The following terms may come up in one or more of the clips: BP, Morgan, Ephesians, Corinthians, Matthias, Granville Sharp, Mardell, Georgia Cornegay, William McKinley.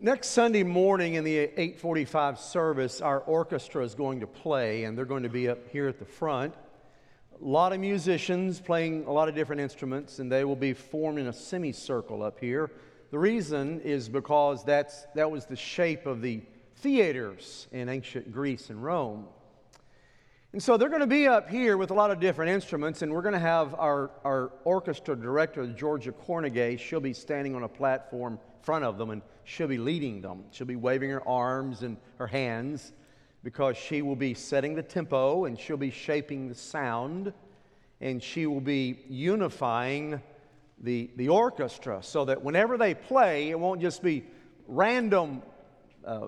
Next Sunday morning in the 8:45 service, our orchestra is going to play, and they're going to be up here at the front. A lot of musicians playing a lot of different instruments, and they will be forming a semicircle up here. The reason is because that was the shape of the theaters in ancient Greece and Rome. And so they're going to be up here with a lot of different instruments, and we're going to have our orchestra director, Georgia Cornegay. She'll be standing on a platform in front of them, and she'll be leading them. She'll be waving her arms and her hands because she will be setting the tempo, and she'll be shaping the sound, and she will be unifying the orchestra so that whenever they play, it won't just be random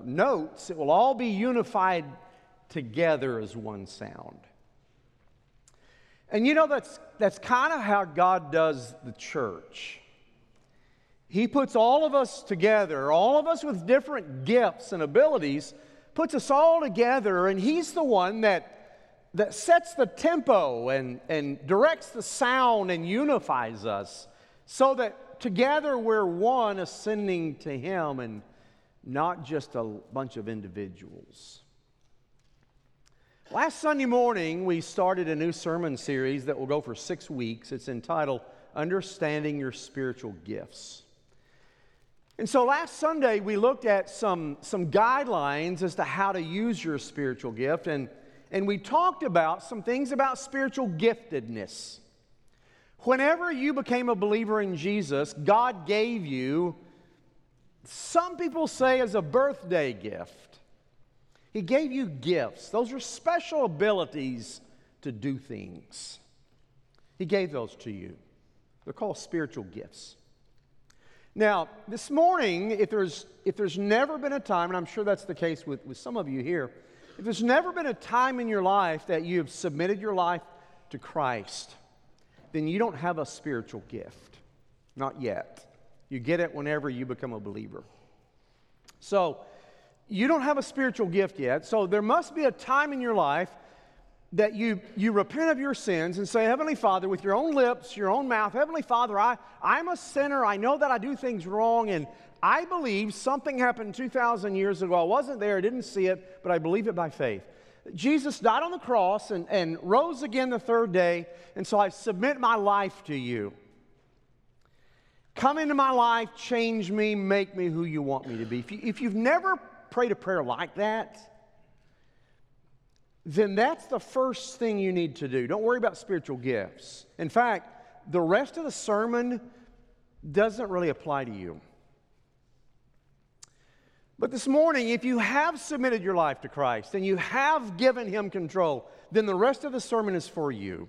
notes. It will all be unified together as one sound. And you know, that's kind of how God does the church. He puts all of us together, all of us with different gifts and abilities, puts us all together, and He's the one that sets the tempo and directs the sound and unifies us so that together we're one, ascending to Him and not just a bunch of individuals. Last Sunday morning, we started a new sermon series that will go for 6 weeks. It's entitled, Understanding Your Spiritual Gifts. And so last Sunday, we looked at some guidelines as to how to use your spiritual gift, and we talked about some things about spiritual giftedness. Whenever you became a believer in Jesus, God gave you, some people say, as a birthday gift. He gave you gifts. Those are special abilities to do things. He gave those to you. They're called spiritual gifts. Now, this morning, if there's never been a time, and I'm sure that's the case with some of you here, if there's never been a time in your life that you have submitted your life to Christ, then you don't have a spiritual gift. Not yet. You get it whenever you become a believer. So, you don't have a spiritual gift yet, so there must be a time in your life that you repent of your sins and say, Heavenly Father, with your own lips, your own mouth, Heavenly Father, I'm a sinner. I know that I do things wrong, and I believe something happened 2,000 years ago. I wasn't there. I didn't see it, but I believe it by faith. Jesus died on the cross and rose again the third day, and so I submit my life to you. Come into my life, change me, make me who you want me to be. If you've never prayed a prayer like that, then that's the first thing you need to do. Don't worry about spiritual gifts. In fact, the rest of the sermon doesn't really apply to you. But this morning, if you have submitted your life to Christ and you have given Him control, then the rest of the sermon is for you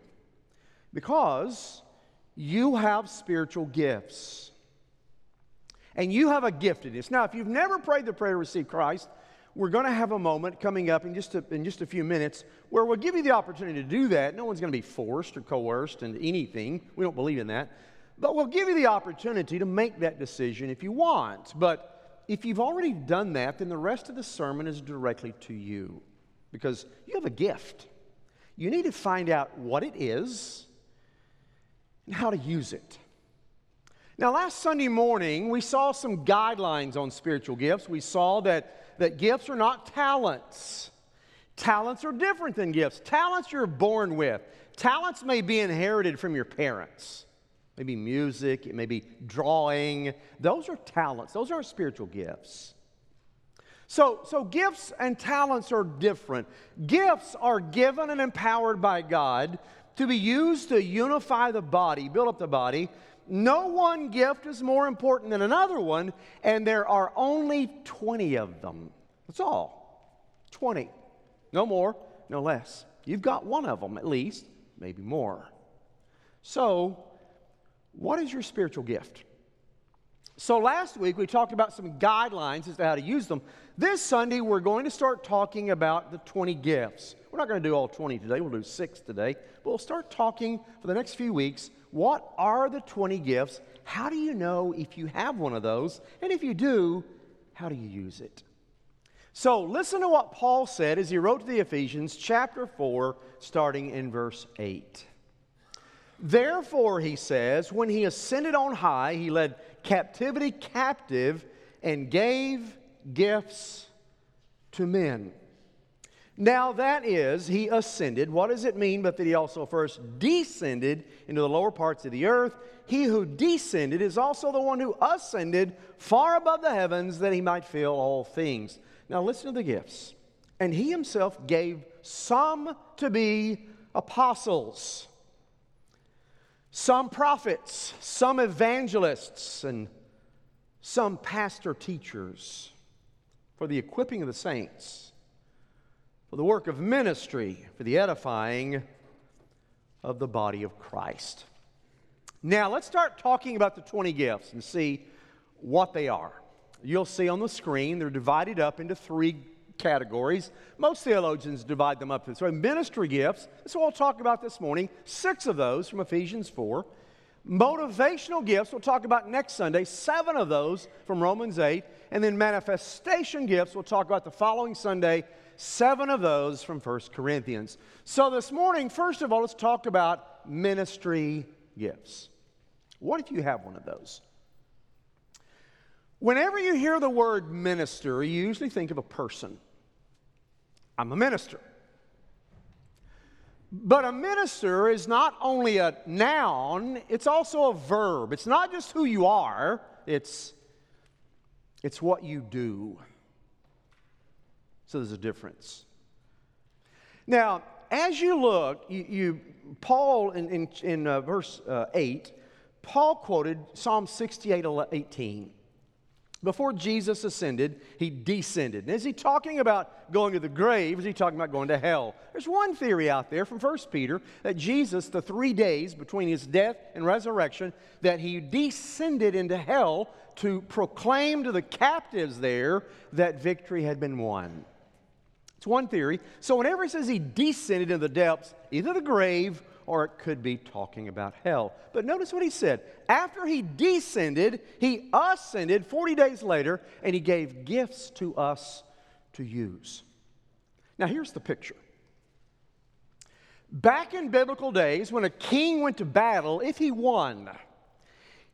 because you have spiritual gifts. And you have a giftedness. Now, if you've never prayed the prayer to receive Christ, we're going to have a moment coming up in just a few minutes where we'll give you the opportunity to do that. No one's going to be forced or coerced into anything. We don't believe in that. But we'll give you the opportunity to make that decision if you want. But if you've already done that, then the rest of the sermon is directly to you because you have a gift. You need to find out what it is and how to use it. Now, last Sunday morning, we saw some guidelines on spiritual gifts. We saw that gifts are not talents. Talents are different than gifts. Talents you're born with. Talents may be inherited from your parents. Maybe music, it may be drawing. Those are talents. Those aren't spiritual gifts. So gifts and talents are different. Gifts are given and empowered by God to be used to unify the body, build up the body. No one gift is more important than another one, and there are only 20 of them. That's all. 20. No more, no less. You've got one of them at least, maybe more. So, what is your spiritual gift? So last week we talked about some guidelines as to how to use them. This Sunday we're going to start talking about the 20 gifts. We're not going to do all 20 today. We'll do 6 today. But we'll start talking for the next few weeks. What are the 20 gifts? How do you know if you have one of those? And if you do, how do you use it? So listen to what Paul said as he wrote to the Ephesians, chapter 4, starting in verse 8. Therefore, he says, when he ascended on high, he led captivity captive and gave gifts to men. Now that is, he ascended. What does it mean but that he also first descended into the lower parts of the earth? He who descended is also the one who ascended far above the heavens that he might fill all things. Now listen to the gifts. And he himself gave some to be apostles, some prophets, some evangelists, and some pastor teachers for the equipping of the saints, for the work of ministry, for the edifying of the body of Christ. Now, let's start talking about the 20 gifts and see what they are. You'll see on the screen they're divided up into three categories. Most theologians divide them up this way. Ministry gifts, that's what we'll talk about this morning, 6 of those from Ephesians 4. Motivational gifts, we'll talk about next Sunday, 7 of those from Romans 8. And then manifestation gifts, we'll talk about the following Sunday, 7 of those from 1 Corinthians. So this morning, first of all, let's talk about ministry gifts. What if you have one of those? Whenever you hear the word minister, you usually think of a person. I'm a minister. But a minister is not only a noun, it's also a verb. It's not just who you are, it's what you do. So there's a difference. Now, as you look, Paul in verse 8, Paul quoted Psalm 68:18. Before Jesus ascended, he descended. And is he talking about going to the grave? Is he talking about going to hell? There's one theory out there from 1 Peter that Jesus, the 3 days between his death and resurrection, that he descended into hell to proclaim to the captives there that victory had been won. It's one theory. So whenever it says he descended into the depths, either the grave or it could be talking about hell. But notice what he said. After he descended, he ascended 40 days later, and he gave gifts to us to use. Now here's the picture. Back in biblical days, when a king went to battle, if he won,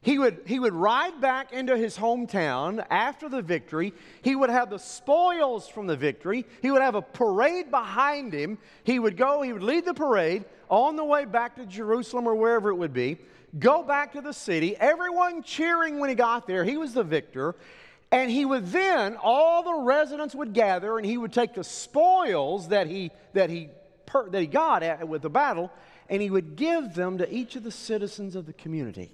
he would ride back into his hometown after the victory. He would have the spoils from the victory. He would have a parade behind him. He would lead the parade on the way back to Jerusalem or wherever it would be, go back to the city, everyone cheering when he got there. He was the victor. And he would then, all the residents would gather, and he would take the spoils that he got with the battle, and he would give them to each of the citizens of the community.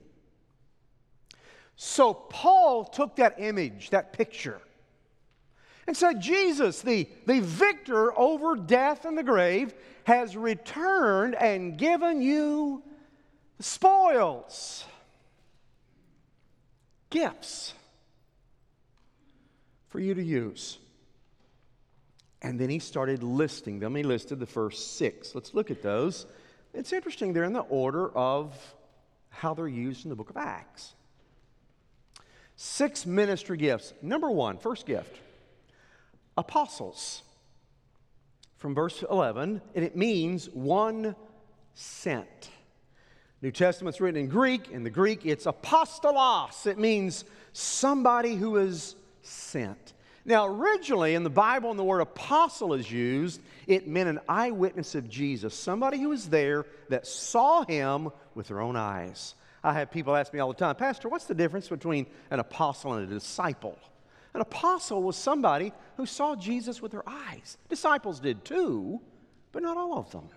So Paul took that image, that picture, and said, Jesus, the victor over death and the grave, has returned and given you spoils, gifts for you to use. And then he started listing them. He listed the first 6. Let's look at those. It's interesting, they're in the order of how they're used in the book of Acts. 6 ministry gifts. Number 1, first gift, apostles. From verse 11, and it means one sent. New Testament's written in Greek. In the Greek, it's apostolos. It means somebody who is sent. Now, originally in the Bible, when the word apostle is used, it meant an eyewitness of Jesus, somebody who was there that saw him with their own eyes. I have people ask me all the time, Pastor, what's the difference between an apostle and a disciple? An apostle was somebody who saw Jesus with their eyes. Disciples did too, but not all of them.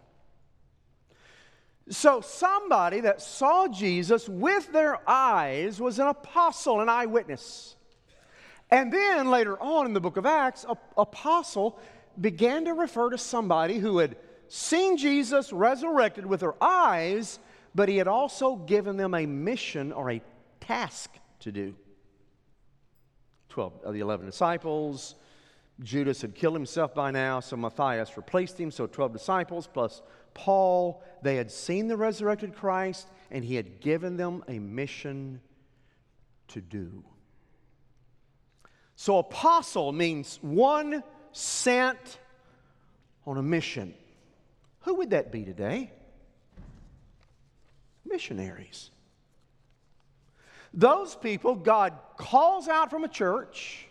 So somebody that saw Jesus with their eyes was an apostle, an eyewitness. And then later on in the book of Acts, apostle began to refer to somebody who had seen Jesus resurrected with their eyes, but he had also given them a mission or a task to do. 12 of the 11 disciples, Judas had killed himself by now, so Matthias replaced him, so 12 disciples plus Paul, they had seen the resurrected Christ, and he had given them a mission to do. So apostle means one sent on a mission. Who would that be today? Missionaries. Those people God calls out from a church,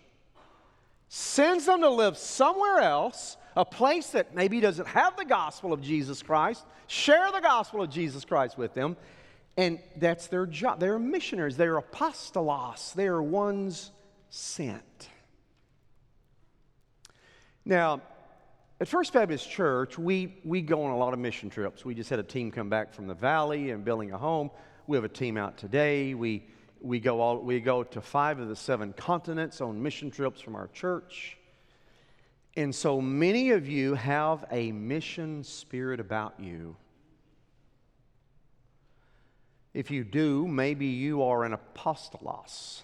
sends them to live somewhere else, a place that maybe doesn't have the gospel of Jesus Christ, share the gospel of Jesus Christ with them, and that's their job. They're missionaries. They're apostolos. They are ones sent. Now, at First Baptist Church, we go on a lot of mission trips. We just had a team come back from the valley and building a home. We have a team out today. We go to 5 of the 7 continents on mission trips from our church. And so many of you have a mission spirit about you. If you do, maybe you are an apostolos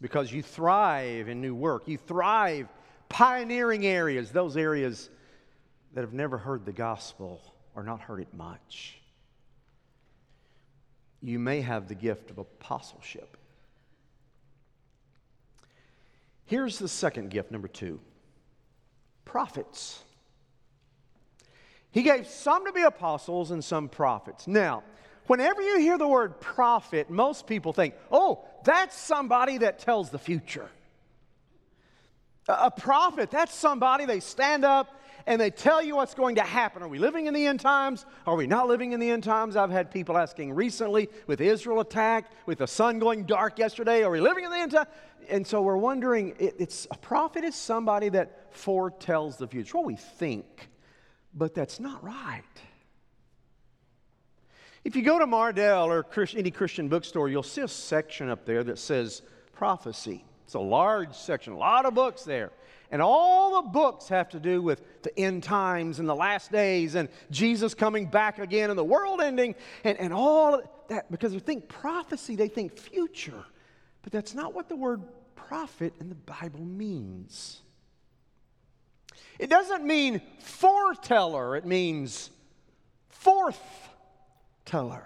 because you thrive in new work. You thrive pioneering areas, those areas that have never heard the gospel or not heard it much. You may have the gift of apostleship. Here's the second gift, number 2. Prophets. He gave some to be apostles and some prophets. Now, whenever you hear the word prophet, most people think, oh, that's somebody that tells the future. A prophet, that's somebody, they stand up and they tell you what's going to happen. Are we living in the end times? Are we not living in the end times? I've had people asking recently with Israel attacked, with the sun going dark yesterday, are we living in the end times? And so we're wondering, a prophet is somebody that foretells the future. Well, we think, but that's not right. If you go to Mardell or any Christian bookstore, you'll see a section up there that says prophecy. It's a large section, a lot of books there. And all the books have to do with the end times and the last days and Jesus coming back again and the world ending and all that. Because they think prophecy, they think future. But that's not what the word prophet in the Bible means. It doesn't mean foreteller. It means forth-teller.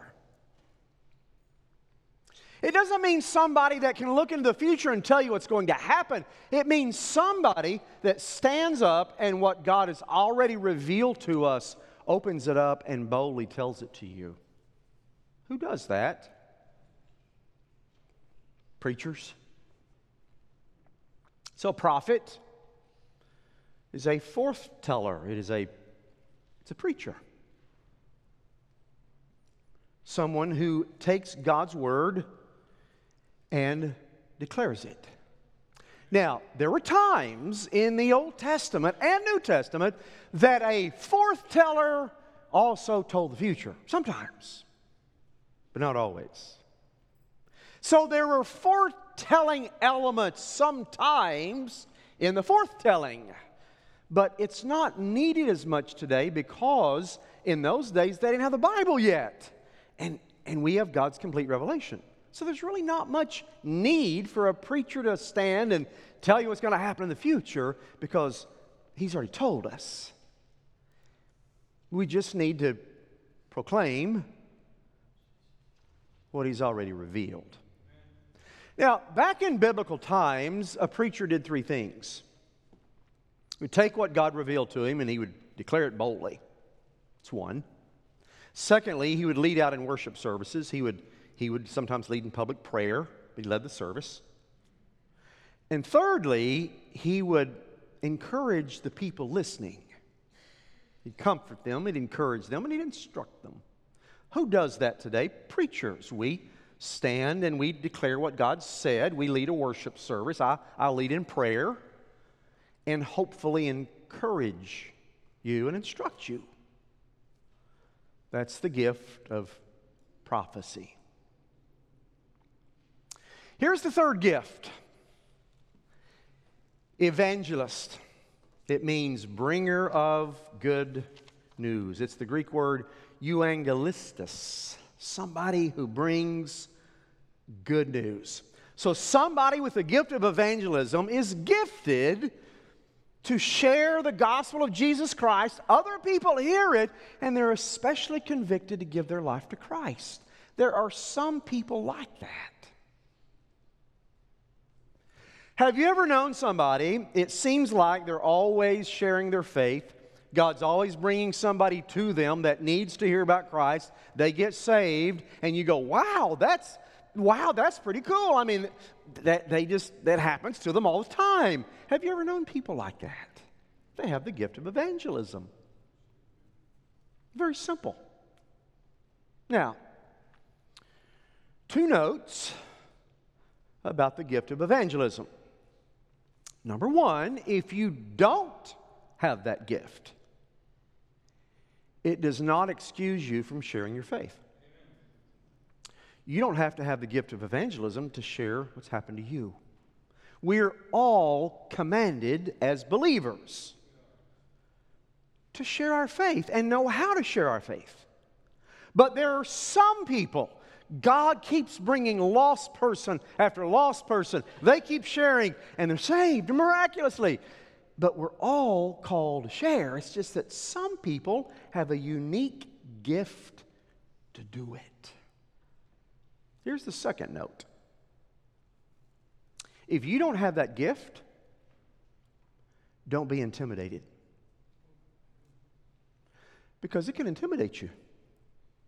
It doesn't mean somebody that can look into the future and tell you what's going to happen. It means somebody that stands up and what God has already revealed to us, opens it up and boldly tells it to you. Who does that? Preachers. So a prophet is a forth-teller. It's a preacher. Someone who takes God's word and declares it. Now, there were times in the Old Testament and New Testament that a forth-teller also told the future. Sometimes, but not always. So there were foretelling elements sometimes in the forth-telling. But it's not needed as much today because in those days they didn't have the Bible yet. And we have God's complete revelation. So there's really not much need for a preacher to stand and tell you what's going to happen in the future because he's already told us. We just need to proclaim what he's already revealed. Now, back in biblical times, a preacher did 3 things. He would take what God revealed to him and he would declare it boldly. That's one. Secondly, he would lead out in worship services. He would sometimes lead in public prayer. He led the service. And thirdly, he would encourage the people listening. He'd comfort them, he'd encourage them, and he'd instruct them. Who does that today? Preachers. We stand and we declare what God said. We lead a worship service. I lead in prayer and hopefully encourage you and instruct you. That's the gift of prophecy. Here's the third gift. Evangelist. It means bringer of good news. It's the Greek word euangelistos. Somebody who brings good news. So somebody with the gift of evangelism is gifted to share the gospel of Jesus Christ. Other people hear it, and they're especially convicted to give their life to Christ. There are some people like that. Have you ever known somebody, it seems like they're always sharing their faith. God's always bringing somebody to them that needs to hear about Christ. They get saved, and you go, wow, that's wow, that's pretty cool. I mean, that happens to them all the time. Have you ever known people like that? They have the gift of evangelism. Very simple. Now, two notes about the gift of evangelism. Number one, if you don't have that gift, it does not excuse you from sharing your faith. You don't have to have the gift of evangelism to share what's happened to you. We're all commanded as believers to share our faith and know how to share our faith. But there are some people, God keeps bringing lost person after lost person. They keep sharing, and they're saved miraculously. But we're all called to share. It's just that some people have a unique gift to do it. Here's the second note. If you don't have that gift, don't be intimidated. Because it can intimidate you.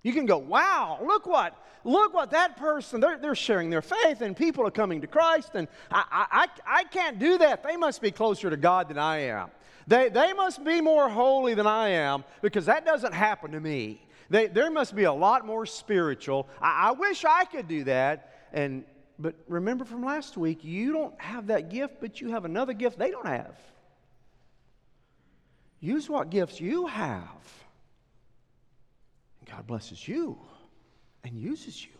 You can go, wow, look what that person, they're sharing their faith and people are coming to Christ, and I can't do that. They must be closer to God than I am. They must be more holy than I am, because that doesn't happen to me. There must be a lot more spiritual. I wish I could do that. But remember from last week, you don't have that gift, but you have another gift they don't have. Use what gifts you have. God blesses you and uses you.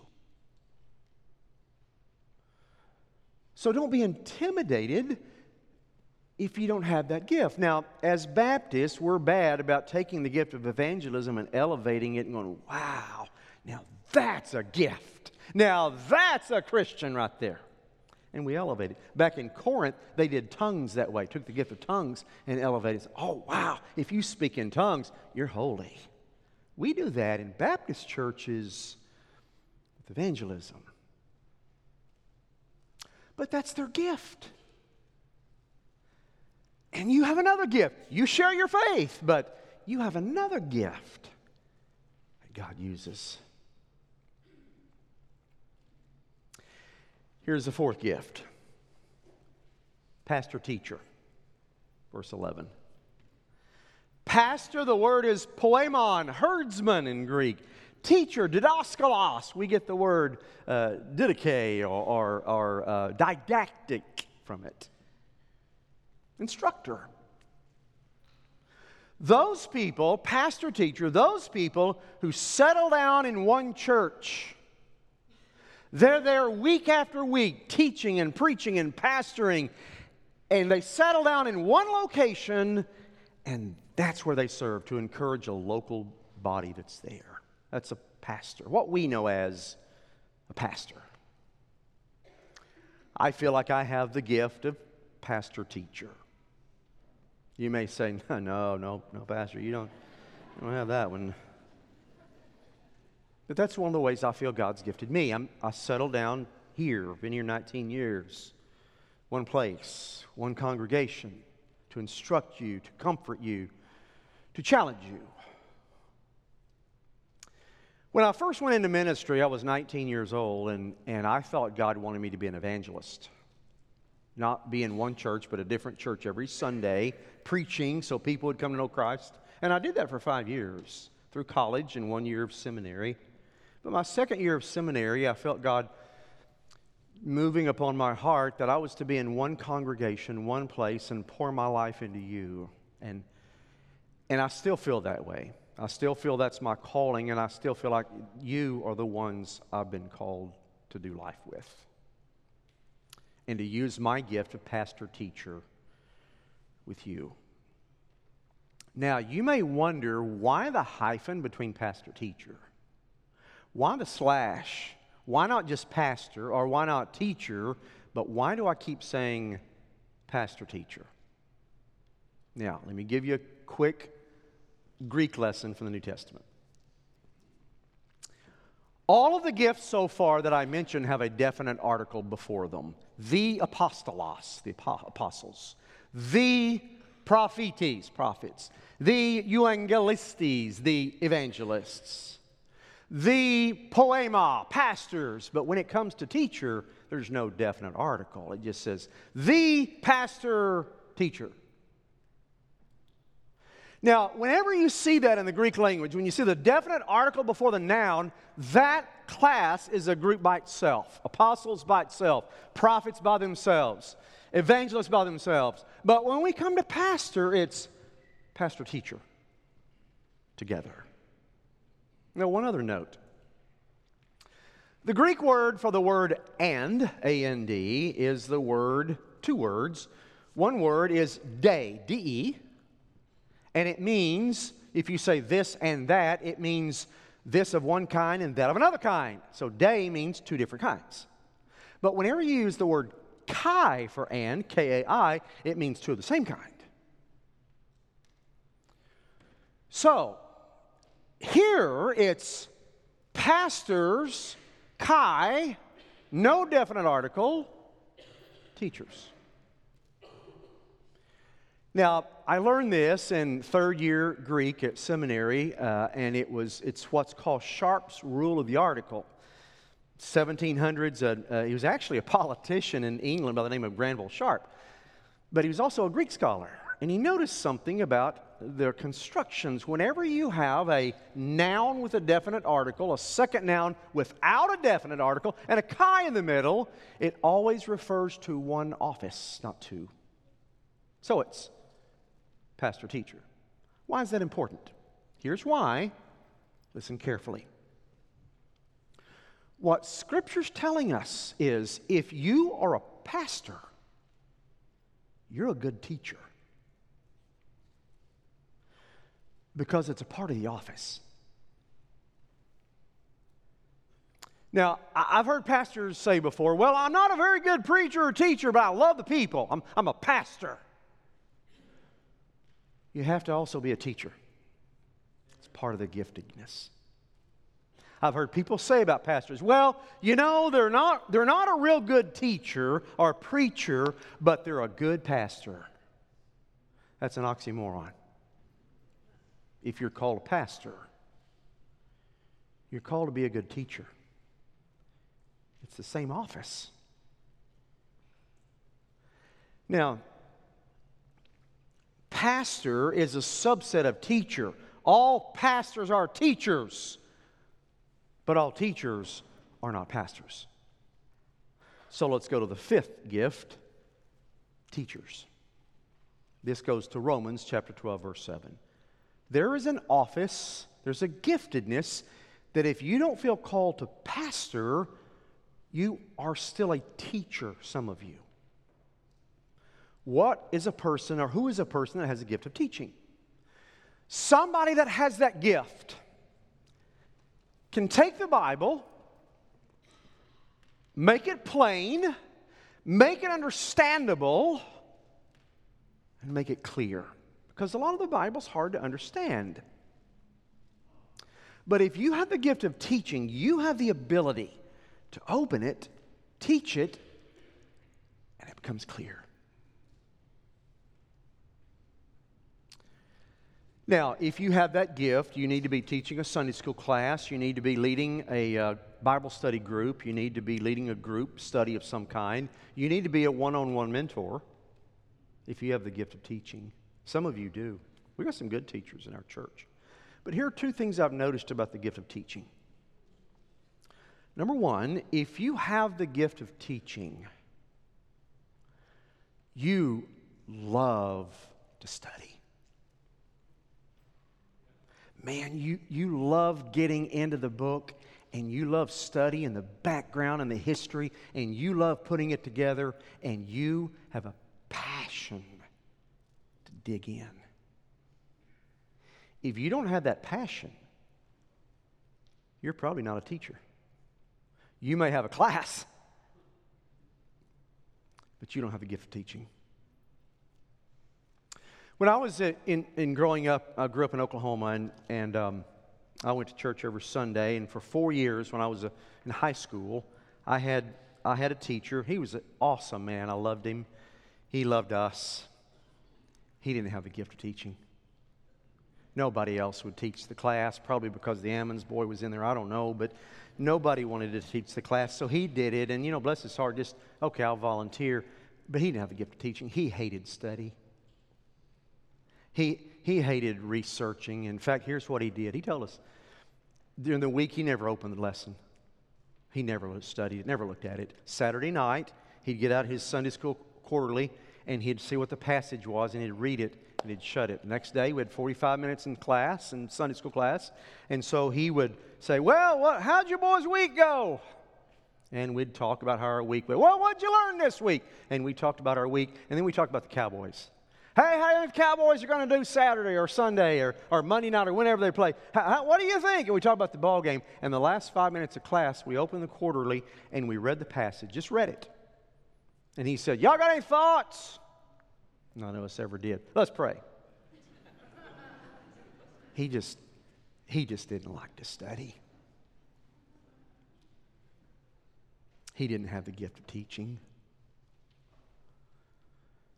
So don't be intimidated if you don't have that gift. Now, as Baptists, we're bad about taking the gift of evangelism and elevating it and going, wow, now that's a gift. Now that's a Christian right there. And we elevate it. Back in Corinth, they did tongues that way, took the gift of tongues and elevated it. Oh, wow, if you speak in tongues, you're holy. We do that in Baptist churches with evangelism. But that's their gift. And you have another gift. You share your faith, but you have another gift that God uses. Here's the fourth gift. Pastor-teacher. Verse 11. Pastor, the word is poemon, herdsman in Greek. Teacher, didaskalos, we get the word didache or didactic from it. Instructor. Those people, pastor, teacher, those people who settle down in one church, they're there week after week teaching and preaching and pastoring, and they settle down in one location, and that's where they serve, to encourage a local body that's there. That's a pastor, what we know as a pastor. I feel like I have the gift of pastor-teacher. You may say, no, pastor, you don't have that one. But that's one of the ways I feel God's gifted me. I settled down here, been here 19 years, one place, one congregation, to instruct you, to comfort you, to challenge you. When I first went into ministry, I was 19 years old, and I thought God wanted me to be an evangelist. Not be in one church, but a different church every Sunday, preaching so people would come to know Christ. And I did that for 5 years, through college and 1 year of seminary. But my second year of seminary, I felt God moving upon my heart that I was to be in one congregation, one place, and pour my life into you. And I still feel that way. I still feel that's my calling, and I still feel like you are the ones I've been called to do life with. And to use my gift of pastor-teacher with you. Now, you may wonder, why the hyphen between pastor-teacher? Why the slash? Why not just pastor, or why not teacher, but why do I keep saying pastor-teacher? Now, let me give you a quick Greek lesson from the New Testament. All of the gifts so far that I mentioned have a definite article before them. The apostolos, the apostles. The prophetes, prophets. The euangelists, the evangelists. the poema, pastors, but when it comes to teacher, there's no definite article. It just says, the pastor teacher. Now, whenever you see that in the Greek language, when you see the definite article before the noun, that class is a group by itself. Apostles by itself. Prophets by themselves. Evangelists by themselves. But when we come to pastor, it's pastor-teacher together. Now, one other note. The Greek word for the word and, A-N-D, is the word, two words. One word is de, D-E. And it means, if you say this and that, it means this of one kind and that of another kind. So day means two different kinds. But whenever you use the word kai for and, K-A-I, it means two of the same kind. So here it's pastors, kai, no definite article, teachers. Now, I learned this in third-year Greek at seminary, and it's what's called Sharp's Rule of the Article. 1700s, he was actually a politician in England by the name of Granville Sharp, but he was also a Greek scholar, and he noticed something about their constructions. Whenever you have a noun with a definite article, a second noun without a definite article, and a chi in the middle, it always refers to one office, not two. So it's pastor, teacher. Why is that important? Here's why. Listen carefully. What Scripture's telling us is if you are a pastor, you're a good teacher. Because it's a part of the office. Now, I've heard pastors say before, well, I'm not a very good preacher or teacher, but I love the people. I'm a pastor. You have to also be a teacher. It's part of the giftedness. I've heard people say about pastors, well, you know, they're not a real good teacher or preacher, but they're a good pastor. That's an oxymoron. If you're called a pastor, you're called to be a good teacher. It's the same office. Now, pastor is a subset of teacher. All pastors are teachers, but all teachers are not pastors. So let's go to the fifth gift, teachers. This goes to Romans chapter 12, verse 7. There is an office, there's a giftedness that if you don't feel called to pastor, you are still a teacher, some of you. What is a person or who is a person that has a gift of teaching? Somebody that has that gift can take the Bible, make it plain, make it understandable, and make it clear. Because a lot of the Bible's hard to understand. But if you have the gift of teaching, you have the ability to open it, teach it, and it becomes clear. Now, if you have that gift, you need to be teaching a Sunday school class. You need to be leading a Bible study group. You need to be leading a group study of some kind. You need to be a one-on-one mentor if you have the gift of teaching. Some of you do. We got some good teachers in our church. But here are two things I've noticed about the gift of teaching. Number one, if you have the gift of teaching, you love to study. Man, you love getting into the book, and you love studying the background and the history, and you love putting it together, and you have a passion to dig in. If you don't have that passion, you're probably not a teacher. You may have a class, but you don't have the gift of teaching. When I was in growing up, I grew up in Oklahoma, and I went to church every Sunday. And for 4 years, when I was in high school, I had a teacher. He was an awesome man. I loved him. He loved us. He didn't have the gift of teaching. Nobody else would teach the class, probably because the Ammons boy was in there. I don't know, but nobody wanted to teach the class, so he did it. And, you know, bless his heart, just, okay, I'll volunteer. But he didn't have a gift of teaching. He hated study. He hated researching. In fact, here's what he did. He told us during the week he never opened the lesson. He never studied it, never looked at it. Saturday night, he'd get out his Sunday school quarterly, and he'd see what the passage was, and he'd read it, and he'd shut it. The next day, we had 45 minutes in class, in Sunday school class, and so he would say, well, how'd your boys' week go? And we'd talk about how our week went. Well, what'd you learn this week? And we talked about our week, and then we talked about the Cowboys. Hey, how many Cowboys are going to do Saturday or Sunday or Monday night or whenever they play? What do you think? And we talk about the ball game. And the last 5 minutes of class, we opened the quarterly and we read the passage. Just read it. And he said, y'all got any thoughts? None of us ever did. Let's pray. He just didn't like to study. He didn't have the gift of teaching.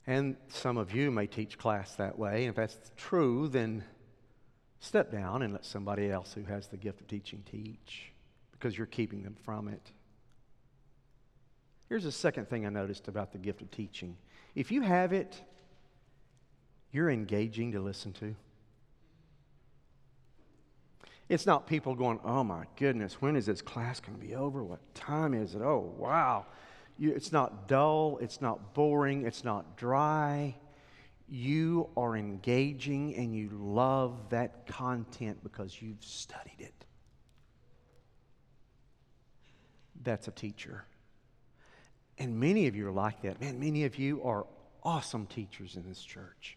And some of you may teach class that way. And if that's true, then step down and let somebody else who has the gift of teaching teach, because you're keeping them from it. Here's the second thing I noticed about the gift of teaching. If you have it, you're engaging to listen to. It's not people going, oh my goodness, when is this class going to be over? What time is it? Oh, wow. It's not dull, it's not boring, it's not dry. You are engaging and you love that content because you've studied it. That's a teacher. And many of you are like that. Man, many of you are awesome teachers in this church.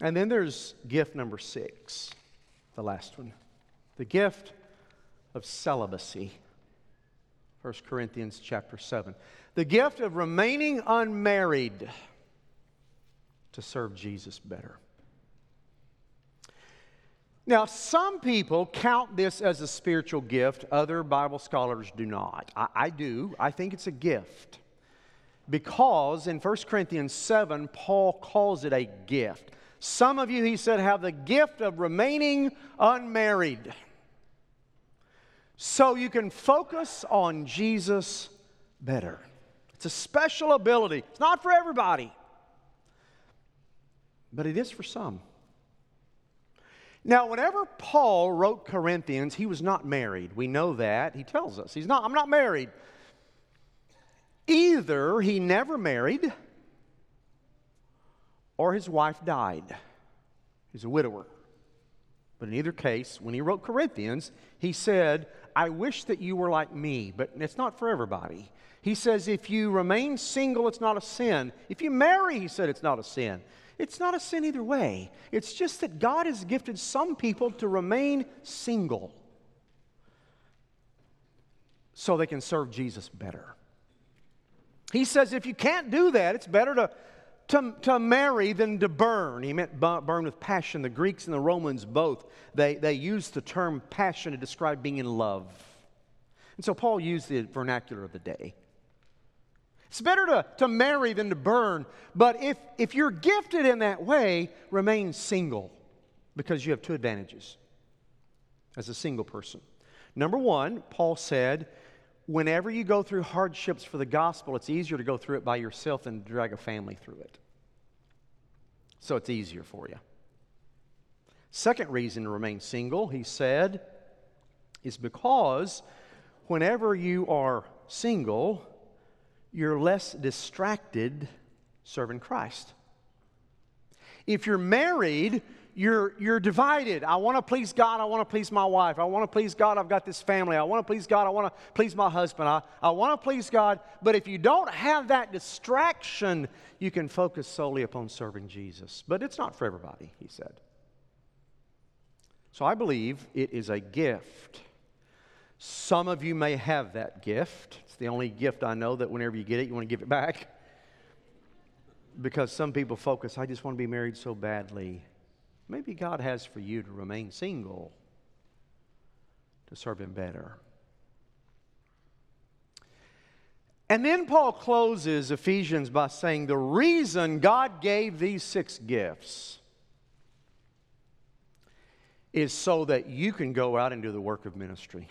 And then there's gift number 6, the last one. The gift of celibacy. 1 Corinthians chapter 7. The gift of remaining unmarried to serve Jesus better. Now, some people count this as a spiritual gift. Other Bible scholars do not. I do. I think it's a gift. Because in 1 Corinthians 7, Paul calls it a gift. Some of you, he said, have the gift of remaining unmarried. So you can focus on Jesus better. It's a special ability. It's not for everybody, but it is for some. Now, whenever Paul wrote Corinthians, he was not married. We know that. He tells us, I'm not married. Either he never married, or his wife died. He's a widower. But in either case, when he wrote Corinthians, he said, I wish that you were like me, but it's not for everybody. He says, if you remain single, it's not a sin. If you marry, he said, it's not a sin. It's not a sin either way. It's just that God has gifted some people to remain single so they can serve Jesus better. He says, if you can't do that, it's better to marry than to burn. He meant burn with passion. The Greeks and the Romans both, they used the term passion to describe being in love. And so Paul used the vernacular of the day. It's better to marry than to burn, but if you're gifted in that way, remain single, because you have two advantages as a single person. Number one, Paul said, whenever you go through hardships for the gospel, it's easier to go through it by yourself than to drag a family through it. So it's easier for you. Second reason to remain single, he said, is because whenever you are single, you're less distracted serving Christ. If you're married, you're divided. I want to please God. I want to please my wife. I want to please God. I've got this family. I want to please God. I want to please my husband. I want to please God. But if you don't have that distraction, you can focus solely upon serving Jesus. But it's not for everybody, he said. So I believe it is a gift. Some of you may have that gift. It's the only gift I know that whenever you get it, you want to give it back. Because some people focus, I just want to be married so badly. Maybe God has for you to remain single to serve Him better. And then Paul closes Ephesians by saying the reason God gave these 6 gifts is so that you can go out and do the work of ministry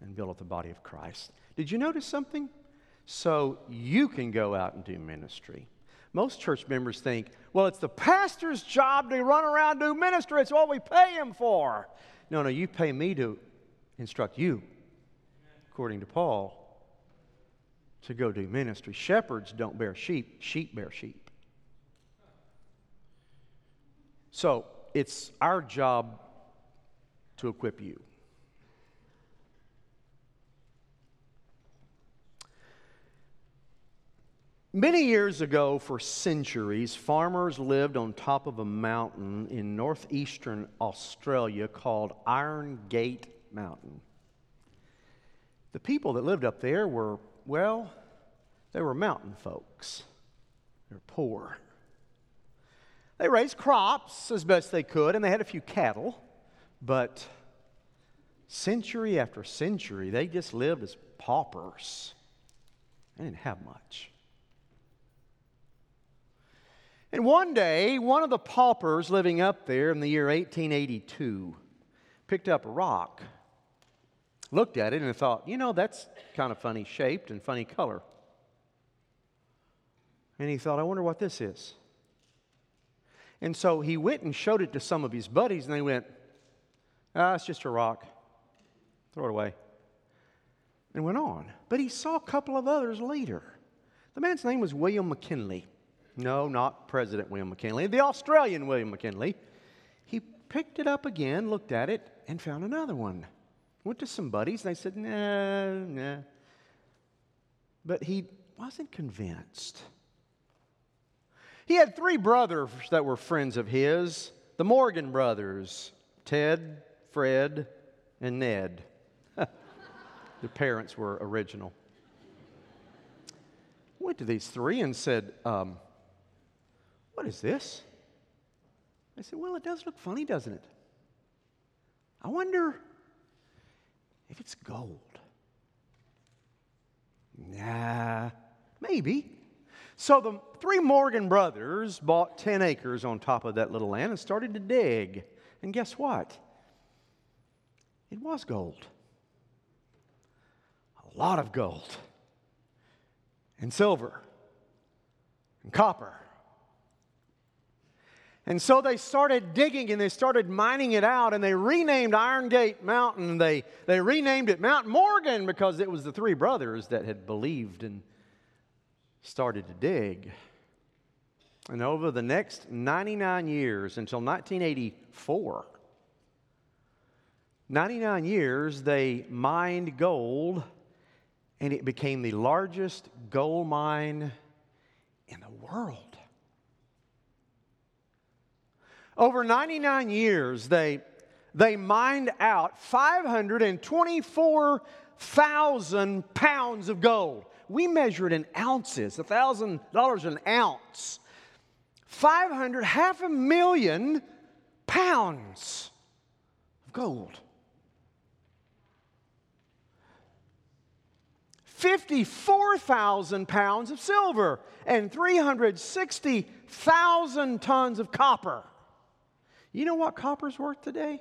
and build up the body of Christ. Did you notice something? So you can go out and do ministry. Most church members think, well, it's the pastor's job to run around and do ministry. It's what we pay him for. No, you pay me to instruct you, according to Paul, to go do ministry. Shepherds don't bear sheep. Sheep bear sheep. So it's our job to equip you. Many years ago, for centuries, farmers lived on top of a mountain in northeastern Australia called Iron Gate Mountain. The people that lived up there were, well, they were mountain folks. They were poor. They raised crops as best they could, and they had a few cattle, but century after century, they just lived as paupers. They didn't have much. And one day, one of the paupers living up there in the year 1882 picked up a rock, looked at it, and thought, you know, that's kind of funny shaped and funny color. And he thought, I wonder what this is. And so he went and showed it to some of his buddies, and they went, it's just a rock. Throw it away. And went on. But he saw a couple of others later. The man's name was William McKinley. No, not President William McKinley, the Australian William McKinley. He picked it up again, looked at it, and found another one. Went to some buddies, and they said, no. But he wasn't convinced. He had three brothers that were friends of his, the Morgan brothers, Ted, Fred, and Ned. Their parents were original. Went to these three and said, what is this? I said, well, it does look funny, doesn't it? I wonder if it's gold. Nah, maybe. So the three Morgan brothers bought 10 acres on top of that little land and started to dig. And guess what? It was gold. A lot of gold. And silver. And copper. And so they started digging and they started mining it out, and they renamed Iron Gate Mountain. They renamed it Mount Morgan because it was the three brothers that had believed and started to dig. And over the next 99 years until 1984, 99 years they mined gold, and it became the largest gold mine in the world. Over 99 years, they mined out 524,000 pounds of gold. We measure it in ounces, $1,000 an ounce. 500,000 pounds of gold. 54,000 pounds of silver and 360,000 tons of copper. You know what copper's worth today?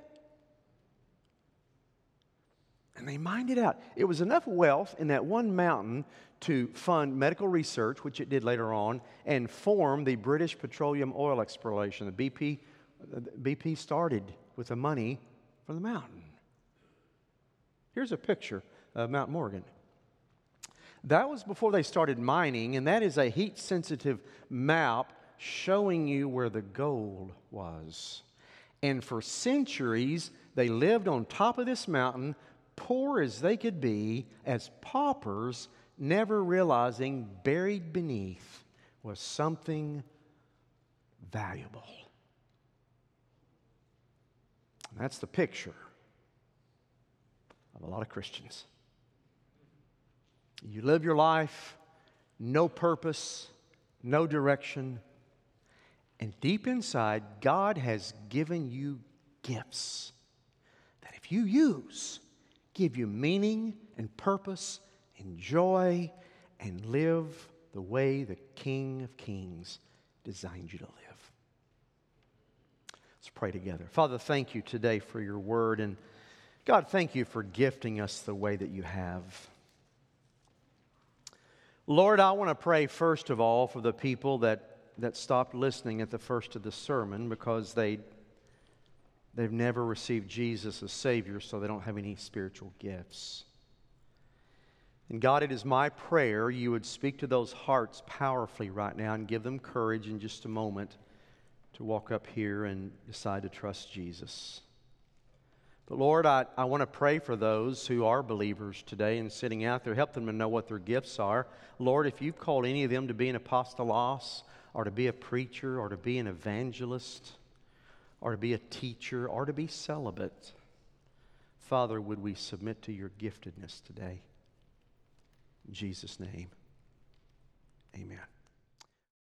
And they mined it out. It was enough wealth in that one mountain to fund medical research, which it did later on, and form the British Petroleum Oil Exploration. The BP started with the money from the mountain. Here's a picture of Mount Morgan. That was before they started mining, and that is a heat-sensitive map showing you where the gold was. And for centuries, they lived on top of this mountain, poor as they could be, as paupers, never realizing buried beneath was something valuable. And that's the picture of a lot of Christians. You live your life, no purpose, no direction, and deep inside, God has given you gifts that if you use, give you meaning and purpose and joy, and live the way the King of Kings designed you to live. Let's pray together. Father, thank you today for your word. And God, thank you for gifting us the way that you have. Lord, I want to pray first of all for the people that stopped listening at the first of the sermon because they've never received Jesus as Savior, so they don't have any spiritual gifts. And God, it is my prayer you would speak to those hearts powerfully right now and give them courage in just a moment to walk up here and decide to trust Jesus. But Lord, I want to pray for those who are believers today and sitting out there. Help them to know what their gifts are. Lord, if you've called any of them to be an apostolos or to be a preacher or to be an evangelist or to be a teacher or to be celibate, Father, would we submit to your giftedness today? In Jesus' name, amen.